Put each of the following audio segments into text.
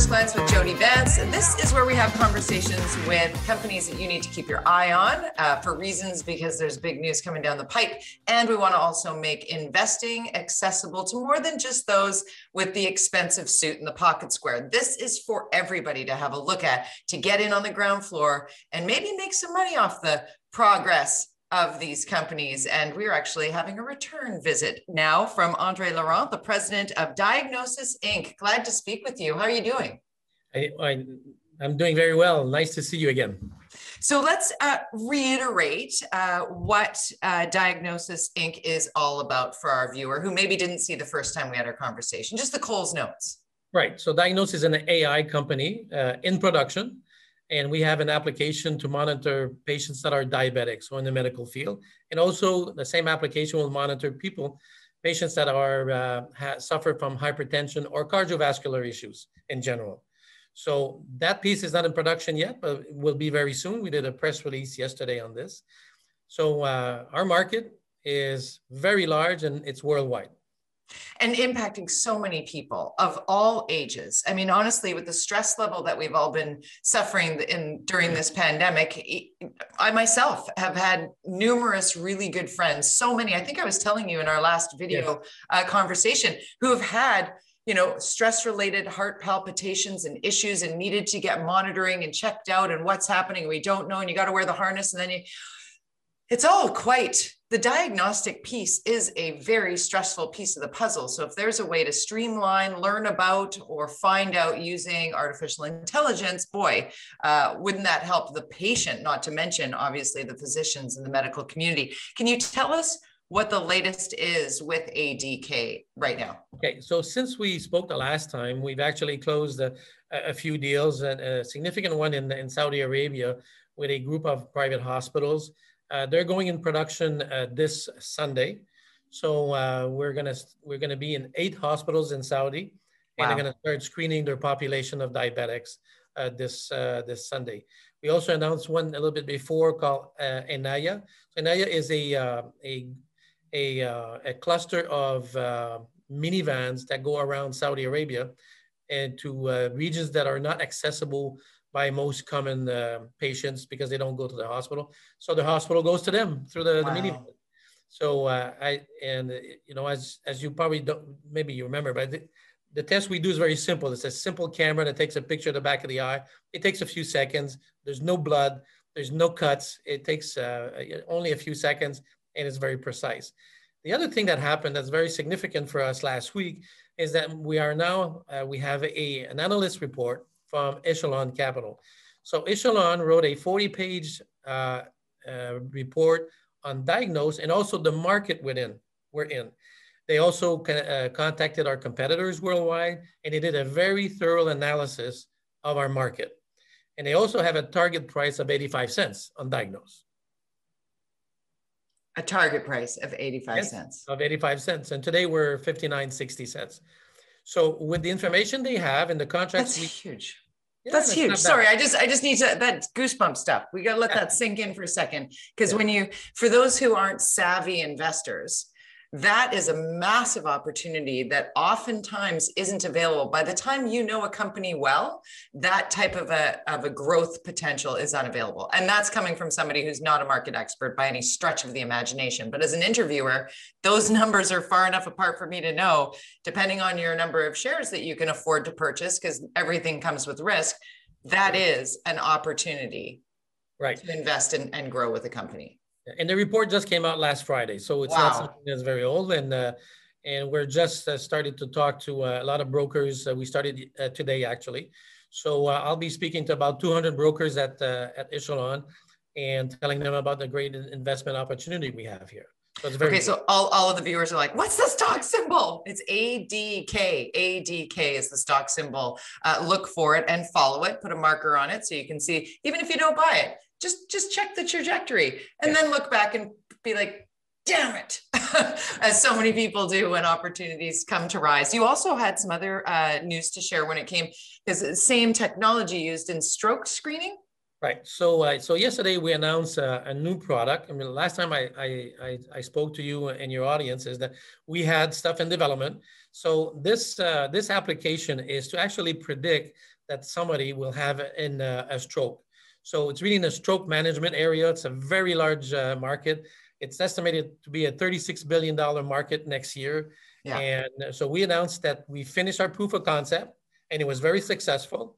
First Glance with Jody Vance. This is where we have conversations with companies that you need to keep your eye on for reasons because there's big news coming down the pipe. And we want to also make investing accessible to more than just those with the expensive suit and the pocket square. This is for everybody to have a look at, to get in on the ground floor and maybe make some money off the progress of these companies. And we're actually having a return visit now from André Laurent, the president of Diagnosis Inc. Glad to speak with you. How are you doing? I'm doing very well. Nice to see you again. So let's reiterate what Diagnosis Inc. is all about for our viewer who maybe didn't see the first time we had our conversation, just the Coles notes. Right, so Diagnosis is an AI company in production. And we have an application to monitor patients that are diabetic, so in the medical field. And also the same application will monitor patients that are suffer from hypertension or cardiovascular issues in general. So that piece is not in production yet, but it will be very soon. We did a press release yesterday on this. So our market is very large and it's worldwide. And impacting so many people of all ages. I mean, honestly, with the stress level that we've all been suffering during this pandemic, I myself have had numerous really good friends, so many, I think I was telling you in our last video conversation, who have had, you know, stress-related heart palpitations and issues and needed to get monitoring and checked out and what's happening, we don't know, and you got to wear the harness and then you... It's all quite, the diagnostic piece is a very stressful piece of the puzzle. So if there's a way to streamline, learn about, or find out using artificial intelligence, boy, wouldn't that help the patient, not to mention, obviously, the physicians and the medical community. Can you tell us what the latest is with ADK right now? Okay, so since we spoke the last time, we've actually closed a few deals, and a significant one in Saudi Arabia with a group of private hospitals. They're going in production this Sunday, so we're gonna be in 8 hospitals in Saudi, and they're gonna start screening their population of diabetics this Sunday. We also announced one a little bit before called Enaya. So Enaya is a cluster of minivans that go around Saudi Arabia and to regions that are not accessible by most common patients because they don't go to the hospital. So the hospital goes to them through the minivan. So you know, as you probably don't, maybe you remember, but the test we do is very simple. It's a simple camera that takes a picture of the back of the eye. It takes a few seconds. There's no blood, there's no cuts. It takes only a few seconds and it's very precise. The other thing that happened that's very significant for us last week is that we are now, we have an analyst report from Echelon Capital. So Echelon wrote a 40-page report on Diagnose and also the market we're in. They also contacted our competitors worldwide and they did a very thorough analysis of our market. And they also have a target price of 85 cents on Diagnose. A target price of 85 cents. Of 85 cents. And today we're 59.60. So with the information they have and the contracts, that's huge. Yeah, that's huge. Sorry, I just need to, that goosebump stuff. We got to let that sink in for a second. Because when you, for those who aren't savvy investors, that is a massive opportunity that oftentimes isn't available. By the time you know a company well, that type of a growth potential is unavailable. And that's coming from somebody who's not a market expert by any stretch of the imagination. But as an interviewer, those numbers are far enough apart for me to know, depending on your number of shares that you can afford to purchase, because everything comes with risk, that is an opportunity to invest in and grow with a company. And the report just came out last Friday, so it's not something that's very old. And we're just started to talk to a lot of brokers. We started today, actually. So I'll be speaking to about 200 brokers at Echelon and telling them about the great investment opportunity we have here. So it's very So all of the viewers are like, what's the stock symbol? It's ADK. ADK is the stock symbol. Look for it and follow it. Put a marker on it so you can see, even if you don't buy it. Just check the trajectory and then look back and be like, damn it, as so many people do when opportunities come to rise. You also had some other news to share when it came, because the same technology used in stroke screening Right. So yesterday we announced a new product. I mean, last time I spoke to you and your audience is that we had stuff in development. So this application is to actually predict that somebody will have a stroke. So it's really in the stroke management area. It's a very large market. It's estimated to be a $36 billion market next year. Yeah. And so we announced that we finished our proof of concept and it was very successful.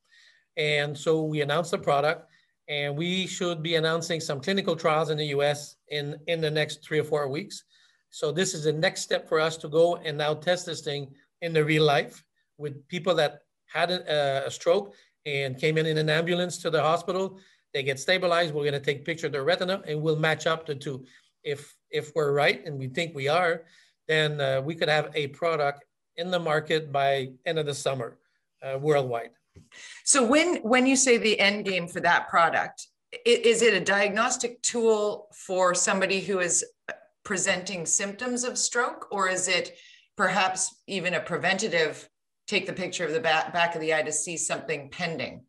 And so we announced the product. And we should be announcing some clinical trials in the US in the next 3 or 4 weeks. So this is the next step for us to go and now test this thing in the real life with people that had a stroke and came in an ambulance to the hospital. They get stabilized. We're going to take a picture of their retina and we'll match up the two. If we're right, and we think we are, then we could have a product in the market by end of the summer worldwide. So when you say the end game for that product, is it a diagnostic tool for somebody who is presenting symptoms of stroke, or is it perhaps even a preventative, take the picture of the back of the eye to see something pending?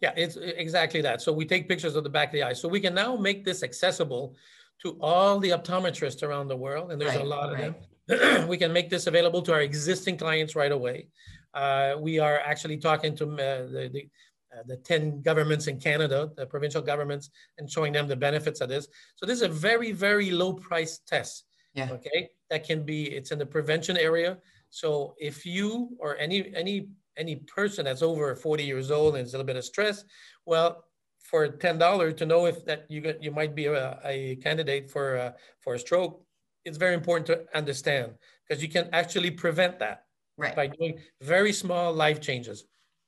Yeah, it's exactly that. So we take pictures of the back of the eye. So we can now make this accessible to all the optometrists around the world, and there's a lot of them. We can make this available to our existing clients right away. We are actually talking to the 10 governments in Canada, the provincial governments, and showing them the benefits of this. So this is a very, very low price test, okay? That can be, it's in the prevention area. So if you or any person that's over 40 years old and is a little bit of stress, well, for $10 to know if that you might be a candidate for a stroke, it's very important to understand because you can actually prevent that. Right. By doing very small life changes.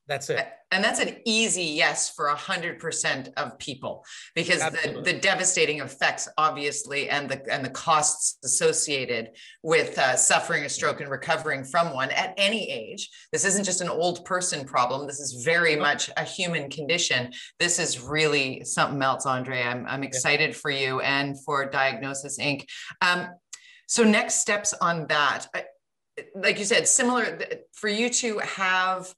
That's it. And that's an easy yes for 100% of people, because the devastating effects, obviously, and the costs associated with suffering a stroke and recovering from one at any age. This isn't just an old person problem. This is very much a human condition. This is really something else, Andre. I'm excited for you and for Diagnosis Inc. So next steps on that. Like you said, similar for you to have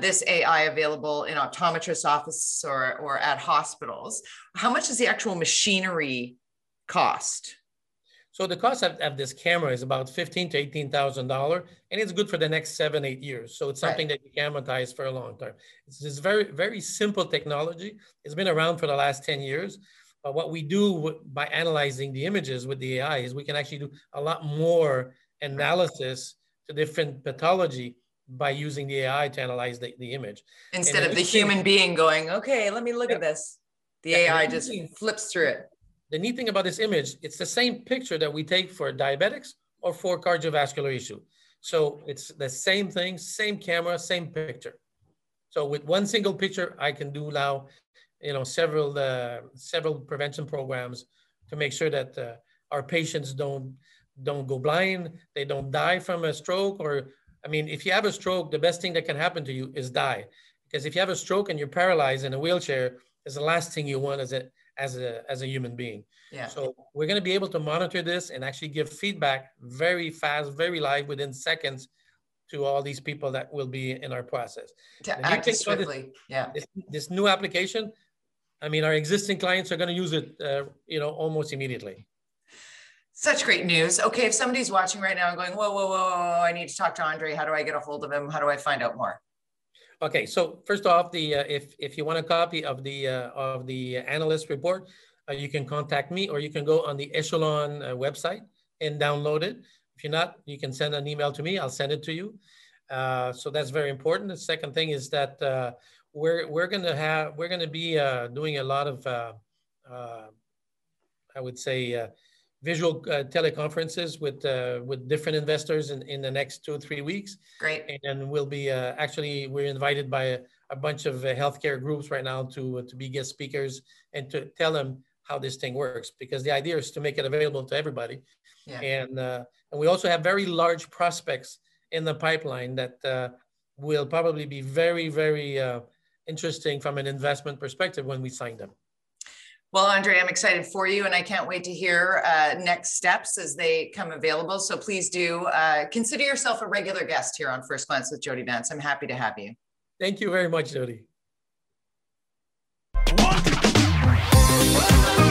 this AI available in optometrists' offices or at hospitals. How much does the actual machinery cost? So the cost of this camera is about $15,000 to $18,000, and it's good for the next 7 to 8 years. So it's something that you can amortize for a long time. It's very, very simple technology. It's been around for the last 10 years. But what we do by analyzing the images with the AI is we can actually do a lot more analysis to different pathology by using the AI to analyze the image. Instead of the human being going, okay, let me look at this. The AI just flips through it. The neat thing about this image, it's the same picture that we take for diabetics or for cardiovascular issue. So it's the same thing, same camera, same picture. So with one single picture, I can do now, you know, several prevention programs to make sure that our patients don't go blind, they don't die from a stroke. Or, I mean, if you have a stroke, the best thing that can happen to you is die. Because if you have a stroke and you're paralyzed in a wheelchair, is the last thing you want as a human being. Yeah. So we're going to be able to monitor this and actually give feedback very fast, very live, within seconds, to all these people that will be in our process. To act swiftly, This new application, I mean, our existing clients are going to use it, you know, almost immediately. Such great news. Okay, if somebody's watching right now and going, whoa, whoa, whoa, whoa, I need to talk to Andre. How do I get a hold of him? How do I find out more? Okay, so first off, the if you want a copy of the analyst report, you can contact me, or you can go on the Echelon website and download it. If you're not, you can send an email to me. I'll send it to you. So that's very important. The second thing is that we're gonna be doing a lot of I would say. Visual teleconferences with different investors in the next 2 or 3 weeks. Great. And we'll be actually, we're invited by a bunch of healthcare groups right now to be guest speakers and to tell them how this thing works, because the idea is to make it available to everybody. Yeah. And we also have very large prospects in the pipeline that will probably be very, very interesting from an investment perspective when we sign them. Well, Andre, I'm excited for you, and I can't wait to hear next steps as they come available. So please do consider yourself a regular guest here on First Glance with Jody Vance. I'm happy to have you. Thank you very much, Jody. One, two.